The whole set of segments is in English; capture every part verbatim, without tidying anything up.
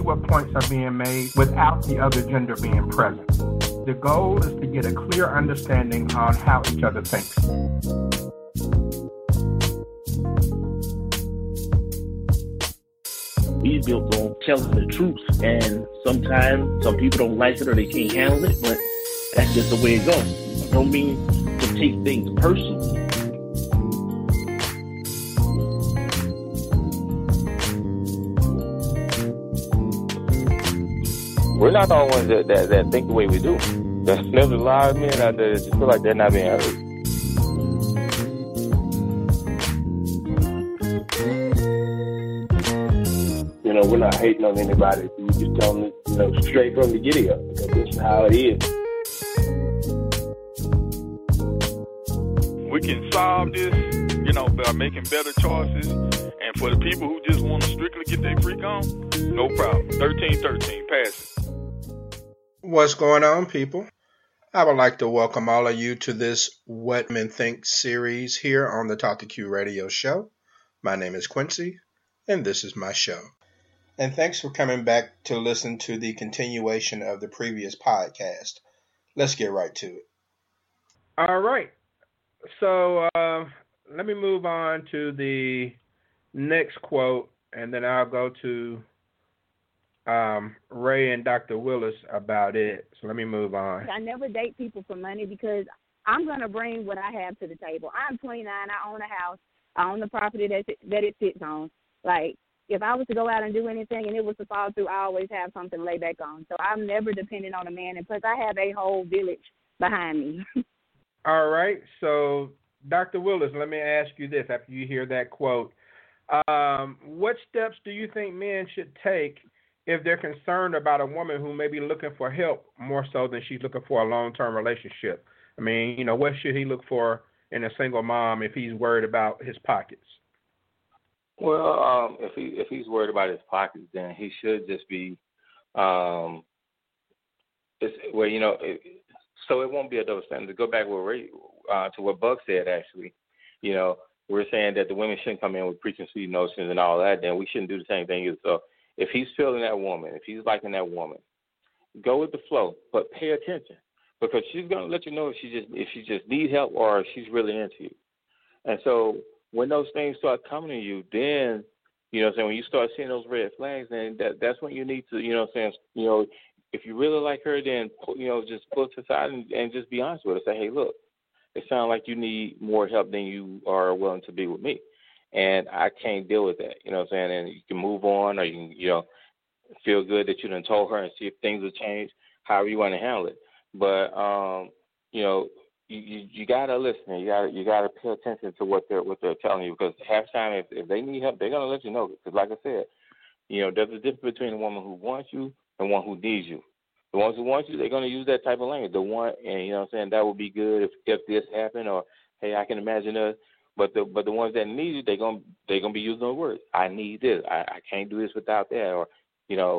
see what points are being made without the other gender being present. The goal is to get a clear understanding on how each other thinks. We built on telling the truth, and sometimes some people don't like it or they can't handle it, but that's just the way it goes. I don't mean to take things personally. We're not the only ones that, that, that think the way we do. There's a lot of men out there that just feel like they're not being heard. You know, we're not hating on anybody. We just tell them, you know, straight from the get-go. This is how it is. We can solve this, you know, by making better choices. And for the people who just want to strictly get their freak on, no problem. thirteen thirteen, pass it. What's going on, people? I would like to welcome all of you to this What Men Think series here on the Talk to Q Radio show. My name is Quincy, and this is my show. And thanks for coming back to listen to the continuation of the previous podcast. Let's get right to it. All right. So uh, let me move on to the next quote, and then I'll go to um, Ray and Doctor Willis about it. So let me move on. I never date people for money because I'm going to bring what I have to the table. I'm twenty-nine. I own a house. I own the property that it, that it sits on. Like, if I was to go out and do anything and it was to fall through, I always have something to lay back on. So I'm never dependent on a man. And plus, I have a whole village behind me. All right. So, Doctor Willis, let me ask you this after you hear that quote. Um, what steps do you think men should take if they're concerned about a woman who may be looking for help more so than she's looking for a long-term relationship? I mean, you know, what should he look for in a single mom if he's worried about his pockets? Well, um, if he if he's worried about his pockets, then he should just be, um, it's, well, you know, it, so it won't be a double standard. To go back with, uh, to what Buck said, actually, you know, we're saying that the women shouldn't come in with preconceived notions and all that, then we shouldn't do the same thing either. So if he's feeling that woman, if he's liking that woman, go with the flow, but pay attention because she's going to let you know if she just if she just needs help or if she's really into you. And so when those things start coming to you, then, you know what I'm saying, when you start seeing those red flags, then that, that's when you need to, you know what I'm saying, you know, if you really like her, then, you know, just put it aside and, and just be honest with her. Say, hey, look, it sounds like you need more help than you are willing to be with me, and I can't deal with that, you know what I'm saying, and you can move on or you can, you know, feel good that you done told her and see if things will change, however you want to handle it. But, um, you know, You, you you gotta listen. You gotta you gotta pay attention to what they're what they're telling you because half the time if, if they need help they're gonna let you know. Because like I said, you know there's a difference between a woman who wants you and one who needs you. The ones who want you they're gonna use that type of language. The one and you know what I'm saying that would be good if, if this happened or hey I can imagine us. But the but the ones that need you they're gonna they're gonna be using those words. I need this. I, I can't do this without that. Or you know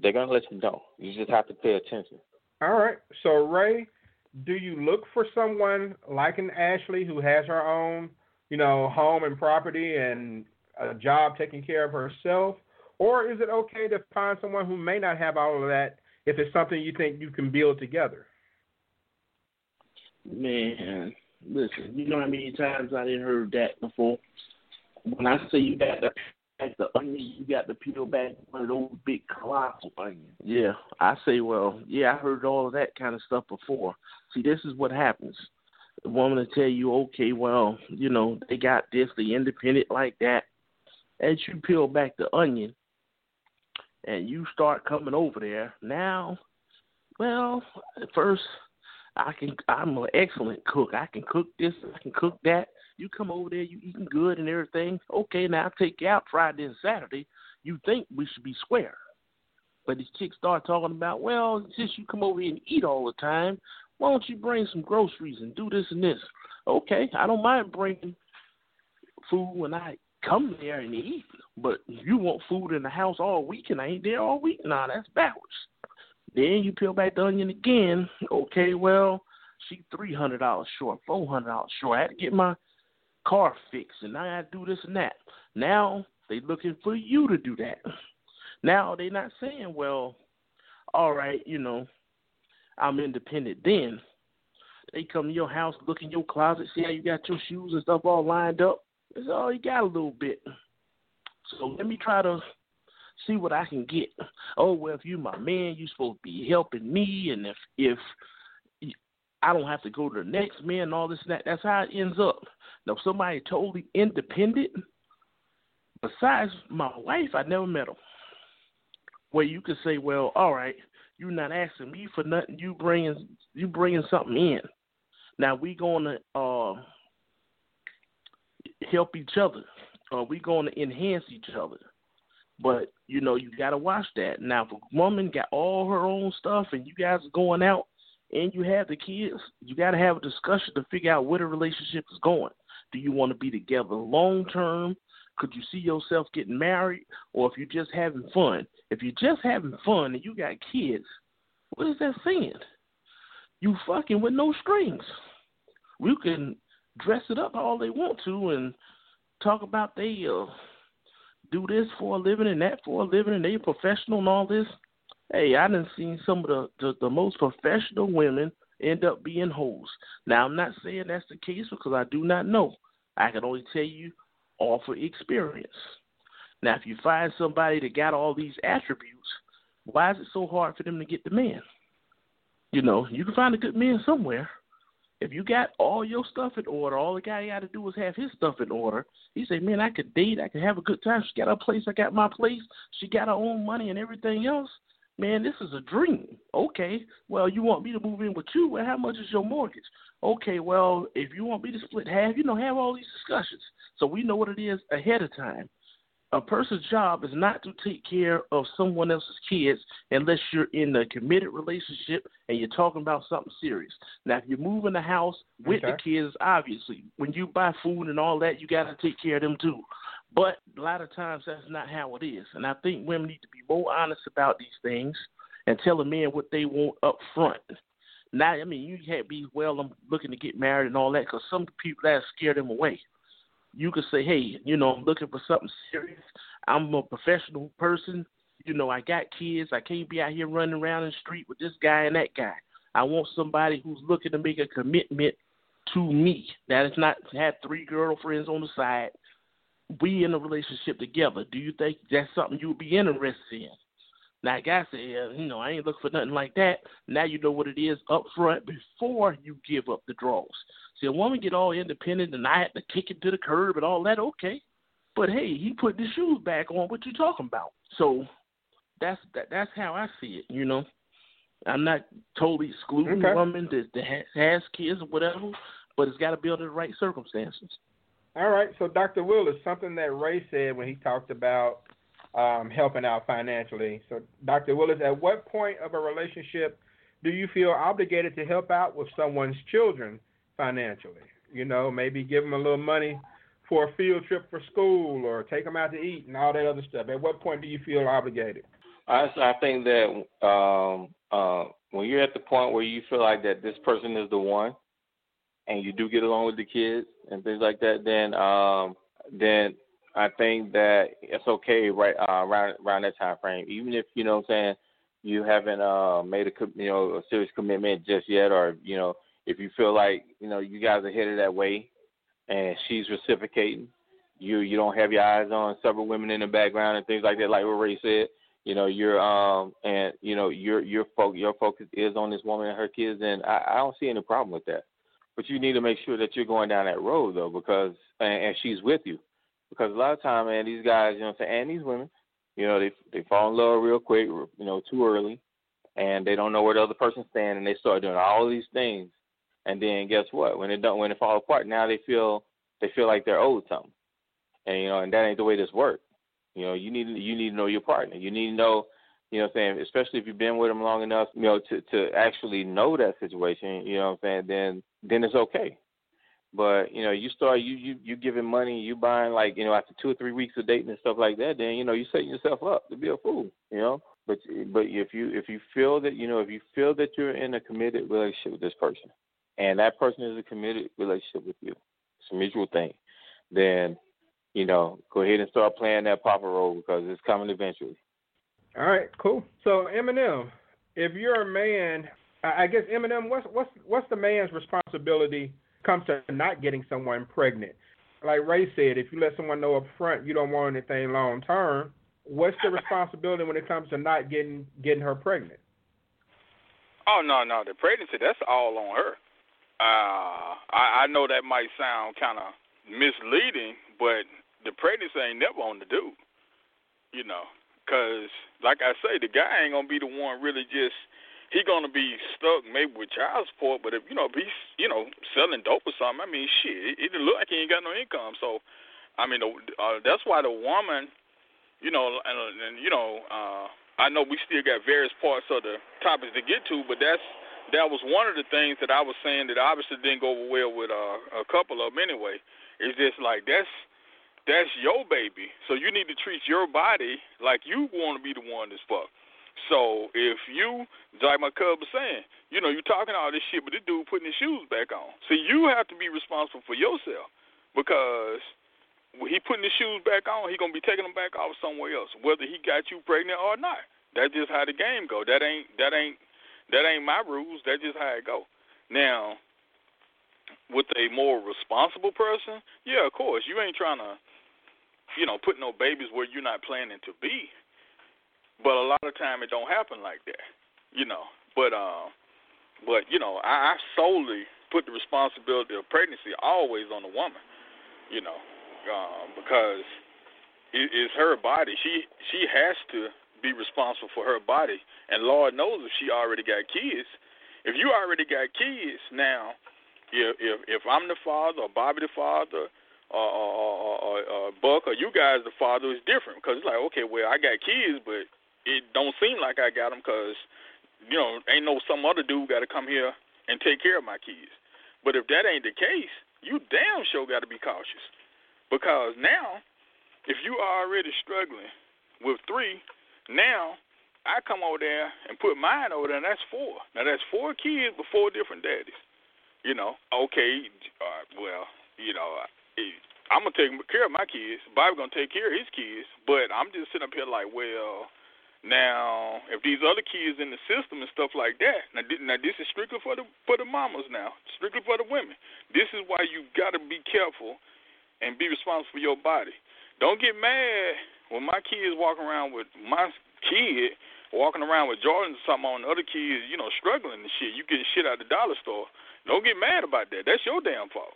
they're gonna let you know. You just have to pay attention. All right. So Ray, do you look for someone like an Ashley who has her own, you know, home and property and a job taking care of herself? Or is it okay to find someone who may not have all of that if it's something you think you can build together? Man, listen, you know how many times I didn't heard that before? When I say you got the, the onion, you got to peel back one of those big colossal onions. Yeah, I say, well, yeah, I heard all of that kind of stuff before. See, this is what happens. The woman will tell you, okay, well, you know, they got this, they independent like that. As you peel back the onion and you start coming over there, now, well, at first, I can, I'm an excellent cook. I can cook this, I can cook that. You come over there, you eating good and everything. Okay, now I'll take you out Friday and Saturday. You think we should be square. But these chicks start talking about, well, since you come over here and eat all the time, why don't you bring some groceries and do this and this? Okay, I don't mind bringing food when I come there and eat, but you want food in the house all week and I ain't there all week? Nah, that's backwards. Then you peel back the onion again. Okay, well, she three hundred dollars short, four hundred dollars short. I had to get my car fixed and I had to do this and that. Now they looking for you to do that. Now they're not saying, well, all right, you know, I'm independent then. They come to your house, look in your closet, see how you got your shoes and stuff all lined up. It's all you got a little bit. So let me try to see what I can get. Oh, well, if you're my man, you're supposed to be helping me. And if if I don't have to go to the next man and all this and that, that's how it ends up. Now, somebody totally independent, besides my wife, I never met them, where you could say, well, all right, you're not asking me for nothing. You bringing, you bringing something in. Now, we going to uh, help each other. Or we going to enhance each other. But, you know, you got to watch that. Now, if a woman got all her own stuff and you guys are going out and you have the kids, you got to have a discussion to figure out where the relationship is going. Do you want to be together long term? Could you see yourself getting married? Or if you're just having fun? If you're just having fun and you got kids, what is that saying? You fucking with no strings. We can dress it up all they want to and talk about they uh, do this for a living and that for a living and they professional and all this. Hey, I done seen some of the, the, the most professional women end up being hoes. Now, I'm not saying that's the case because I do not know. I can only tell you all for experience. Now, if you find somebody that got all these attributes, why is it so hard for them to get the man? You know, you can find a good man somewhere. If you got all your stuff in order, all the guy got to do is have his stuff in order. He say, man, I could date. I could have a good time. She got her place. I got my place. She got her own money and everything else. Man, this is a dream. Okay, well, you want me to move in with you? Well, how much is your mortgage? Okay, well, if you want me to split half, you know, have all these discussions. So we know what it is ahead of time. A person's job is not to take care of someone else's kids unless you're in a committed relationship and you're talking about something serious. Now, if you move in the house with okay. the kids, obviously, when you buy food and all that, you got to take care of them too. But a lot of times that's not how it is. And I think women need to be more honest about these things and tell a man what they want up front. Now, I mean, you can't be, well, I'm looking to get married and all that because some people that scare them away. You could say, hey, you know, I'm looking for something serious. I'm a professional person. You know, I got kids. I can't be out here running around in the street with this guy and that guy. I want somebody who's looking to make a commitment to me. That is not to have three girlfriends on the side. We in a relationship together. Do you think that's something you would be interested in? Now, guy said, you know, I ain't looking for nothing like that. Now you know what it is up front before you give up the draws. See, a woman get all independent and I had to kick it to the curb and all that, okay. But, hey, he put the shoes back on. What you talking about? So that's that, that's how I see it, you know. I'm not totally excluding okay. women that, that has, has kids or whatever, but it's got to be under the right circumstances. All right. So, Doctor Willis, something that Ray said when he talked about Um, helping out financially. So, Doctor Willis, at what point of a relationship do you feel obligated to help out with someone's children financially? You know, maybe give them a little money for a field trip for school or take them out to eat and all that other stuff. At what point do you feel obligated? I, I think that um, uh, when you're at the point where you feel like that this person is the one and you do get along with the kids and things like that, then um, then I think that it's okay right uh, around around that time frame, even if you know what I'm saying you haven't uh, made a you know a serious commitment just yet, or you know if you feel like you know you guys are headed that way, and she's reciprocating, you you don't have your eyes on several women in the background and things like that, like what Ray said, you know you're um and you know your your fo- your focus is on this woman and her kids, and I, I don't see any problem with that, but you need to make sure that you're going down that road though, because and, and she's with you. Because a lot of time, man, these guys, you know what I'm saying, and these women, you know, they they fall in love real quick, you know, too early, and they don't know where the other person's standing, and they start doing all these things, and then guess what? When they don't, when they fall apart, now they feel they feel like they're owed something, and you know, and that ain't the way this works. You know, you need you need to know your partner. You need to know, you know, what I'm saying, especially if you've been with them long enough, you know, to to actually know that situation. You know, what I'm saying, then then it's okay. But, you know, you start, you, you you giving money, you buying, like, you know, after two or three weeks of dating and stuff like that, then, you know, you're setting yourself up to be a fool, you know. But but if you if you feel that, you know, if you feel that you're in a committed relationship with this person and that person is a committed relationship with you, it's a mutual thing, then, you know, go ahead and start playing that papa role because it's coming eventually. All right, cool. So Eminem, if you're a man, I guess Eminem, what's what's what's the man's responsibility when it comes to not getting someone pregnant? Like Ray said, if you let someone know up front you don't want anything long term, what's the responsibility when it comes to not getting getting her pregnant? Oh no, no, the pregnancy, that's all on her. Uh, I, I know that might sound kind of misleading, but the pregnancy ain't never on the dude, you know, because like I say, the guy ain't gonna be the one really just. He gonna be stuck maybe with child support, but if you know if he's you know selling dope or something, I mean shit, it, it look like he ain't got no income. So, I mean, uh, that's why the woman, you know, and, and you know, uh, I know we still got various parts of the topics to get to, but that's that was one of the things that I was saying that obviously didn't go over well with uh, a couple of them anyway. It's just like that's that's your baby, so you need to treat your body like you want to be the one that's fucked. So if you, like my cub was saying, you know, you're talking all this shit, but this dude putting his shoes back on. So you have to be responsible for yourself because when he putting his shoes back on, he gonna be taking them back off somewhere else, whether he got you pregnant or not. That's just how the game go. That ain't that ain't that ain't my rules. That's just how it go. Now, with a more responsible person, yeah, of course, you ain't trying to, you know, put no babies where you're not planning to be. But a lot of time it don't happen like that, you know. But, uh, but you know, I, I solely put the responsibility of pregnancy always on the woman, you know, uh, because it, it's her body. She she has to be responsible for her body. And Lord knows if she already got kids. If you already got kids now, if if, if I'm the father or Bobby the father, Or, or, or, or Buck or you guys, the father is different because it's like, okay, well, I got kids, but it don't seem like I got them because, you know, ain't no some other dude got to come here and take care of my kids. But if that ain't the case, you damn sure got to be cautious because now if you are already struggling with three, now I come over there and put mine over there and that's four. Now that's four kids with four different daddies. You know, okay, uh, well, you know, I'm going to take care of my kids. Bobby's going to take care of his kids. But I'm just sitting up here like, well, now, if these other kids in the system and stuff like that, now, now this is strictly for the for the mamas now, strictly for the women. This is why you got to be careful and be responsible for your body. Don't get mad when my kids walk around with my kid, walking around with Jordans or something on the other kids, you know, struggling and shit. You getting shit out of the dollar store. Don't get mad about that. That's your damn fault.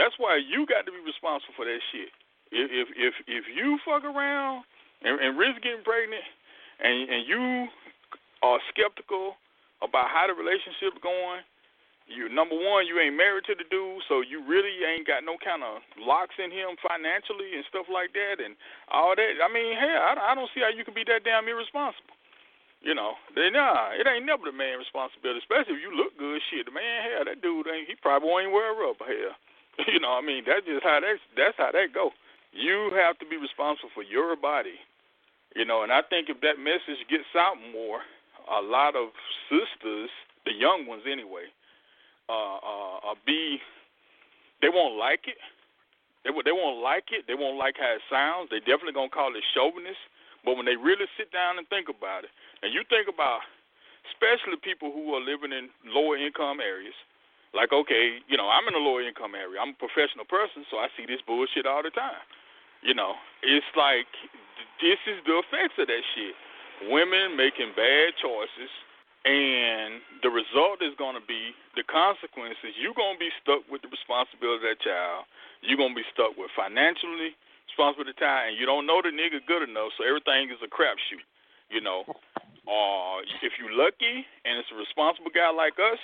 That's why you got to be responsible for that shit. If if if, if you fuck around and, and risk getting pregnant, and and you are skeptical about how the relationship's going, you number one, you ain't married to the dude, so you really ain't got no kind of locks in him financially and stuff like that, and all that. I mean, hell, I, I don't see how you can be that damn irresponsible. You know, they, nah, it ain't never the man's responsibility, especially if you look good. Shit, the man, hell, that dude ain't. He probably won't even wear a rubber. Hell. You know, I mean, that's just how that that's how that go. You have to be responsible for your body, you know. And I think if that message gets out more, a lot of sisters, the young ones anyway, uh, uh, be they won't like it. They they won't like it. They won't like how it sounds. They definitely gonna call it chauvinist. But when they really sit down and think about it, and you think about, especially people who are living in lower income areas. Like, okay, you know, I'm in a low-income area. I'm a professional person, so I see this bullshit all the time. You know, it's like this is the effects of that shit. Women making bad choices, and the result is going to be the consequences. You're going to be stuck with the responsibility of that child. You're going to be stuck with financially responsibility of the child, and you don't know the nigga good enough, so everything is a crapshoot, you know. Or uh, if you're lucky and it's a responsible guy like us,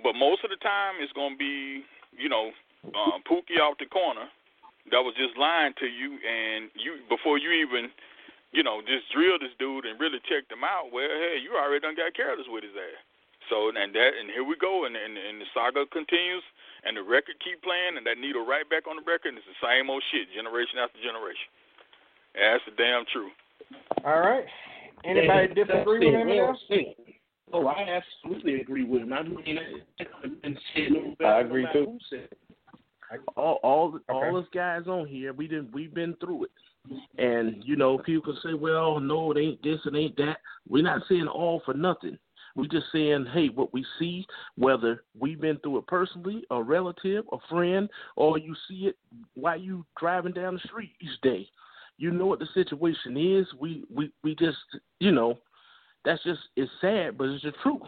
but most of the time, it's going to be, you know, uh, Pookie off the corner that was just lying to you, and you before you even, you know, just drilled this dude and really checked him out. Well, hey, you already done got careless with his ass. So and that and here we go, and and, and the saga continues, and the record keep playing, and that needle right back on the record, and it's the same old shit, generation after generation. Yeah, that's the damn truth. All right. Anybody disagree with him else? Oh, I absolutely agree with him. I mean, I agree too. All, all, all okay. Us guys on here, we didn't, we've been through it. And, you know, people can say, well, no, it ain't this, it ain't that. We're not saying all for nothing. We're just saying, hey, what we see, whether we've been through it personally, a relative, a friend, or you see it while you driving down the street each day. You know what the situation is. We, we, we just, you know, that's just, it's sad, but it's the truth.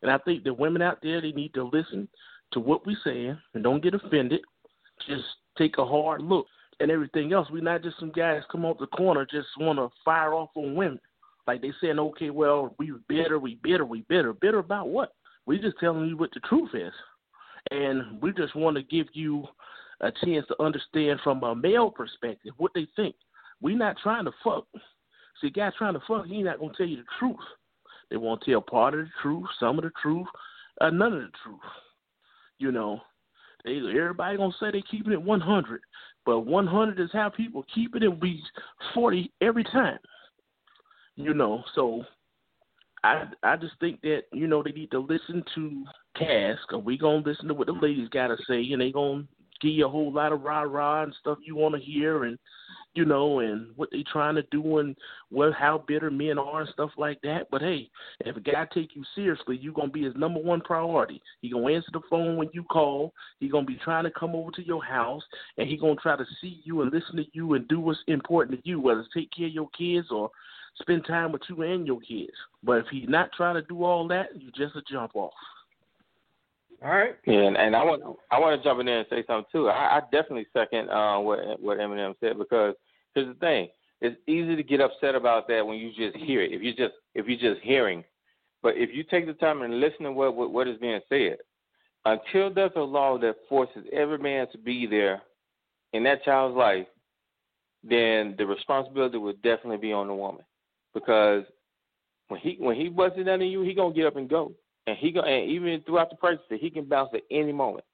And I think the women out there, they need to listen to what we're saying and don't get offended. Just take a hard look and everything else. We're not just some guys come out the corner just want to fire off on women. Like they saying, okay, well, we bitter, we bitter, we bitter. Bitter about what? We're just telling you what the truth is. And we just want to give you a chance to understand from a male perspective what they think. We're not trying to fuck. See, a guy trying to fuck, he not going to tell you the truth. They won't tell part of the truth, some of the truth, uh, none of the truth. You know, they, everybody going to say they keeping it one hundred. But one hundred is how people keep it, and we forty every time. You know, so I I just think that, you know, they need to listen to Cass, because we're going to listen to what the ladies got to say, and they going to give you a whole lot of rah-rah and stuff you want to hear, and, you know, and what they trying to do and what, how bitter men are and stuff like that. But, hey, if a guy take you seriously, you're going to be his number one priority. He going to answer the phone when you call. He going to be trying to come over to your house, and he going to try to see you and listen to you and do what's important to you, whether it's take care of your kids or spend time with you and your kids. But if he's not trying to do all that, you just a jump off. All right. And and I want I want to jump in there and say something too. I, I definitely second uh, what what Eminem said, because here's the thing: it's easy to get upset about that when you just hear it. If you just if you're just hearing, but if you take the time and listen to what what, what is being said, until there's a law that forces every man to be there in that child's life, then the responsibility would definitely be on the woman. Because when he when he busts it under you, he gonna get up and go, and he go, and even throughout the practice, he can bounce at any moment.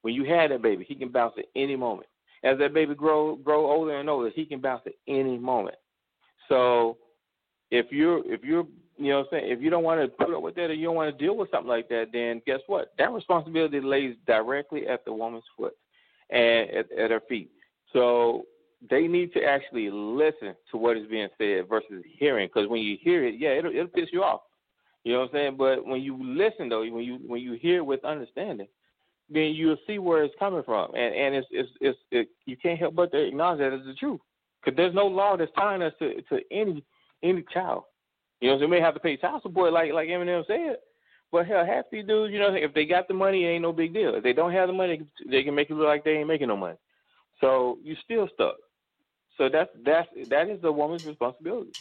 When you had that baby, he can bounce at any moment. As that baby grow grow older and older, he can bounce at any moment. So if you're if you're you know what I'm saying, if you don't want to put up with that, or you don't want to deal with something like that, then guess what? That responsibility lays directly at the woman's foot and at, at her feet. So they need to actually listen to what is being said versus hearing, because when you hear it, yeah, it'll, it'll piss you off. You know what I'm saying? But when you listen, though, when you when you hear with understanding, then you'll see where it's coming from. And, and it's, it's, it's, it, you can't help but to acknowledge that it's the truth, because there's no law that's tying us to, to any any child. You know what I'm saying? We may have to pay child support, like, like Eminem said, but, hell, half these dudes, you know, if they got the money, it ain't no big deal. If they don't have the money, they can make it look like they ain't making no money. So you're still stuck. So that's, that's, that is the woman's responsibility.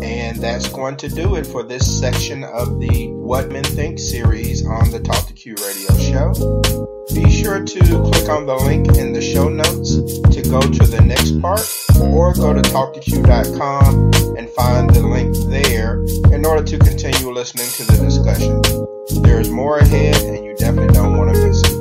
And that's going to do it for this section of the What Men Think series on the Talk to Q Radio show. Be sure to click on the link in the show notes to go to the next part, or go to talk to q dot com and find the link there in order to continue listening to the discussion. There's more ahead, and you definitely don't want to miss it.